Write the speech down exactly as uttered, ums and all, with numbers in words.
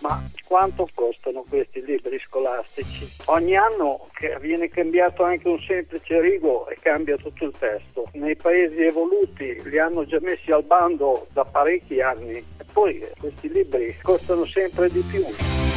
Ma quanto costano questi libri scolastici? Ogni anno viene cambiato anche un semplice rigo e cambia tutto il testo. Nei paesi evoluti li hanno già messi al bando da parecchi anni e poi questi libri costano sempre di più.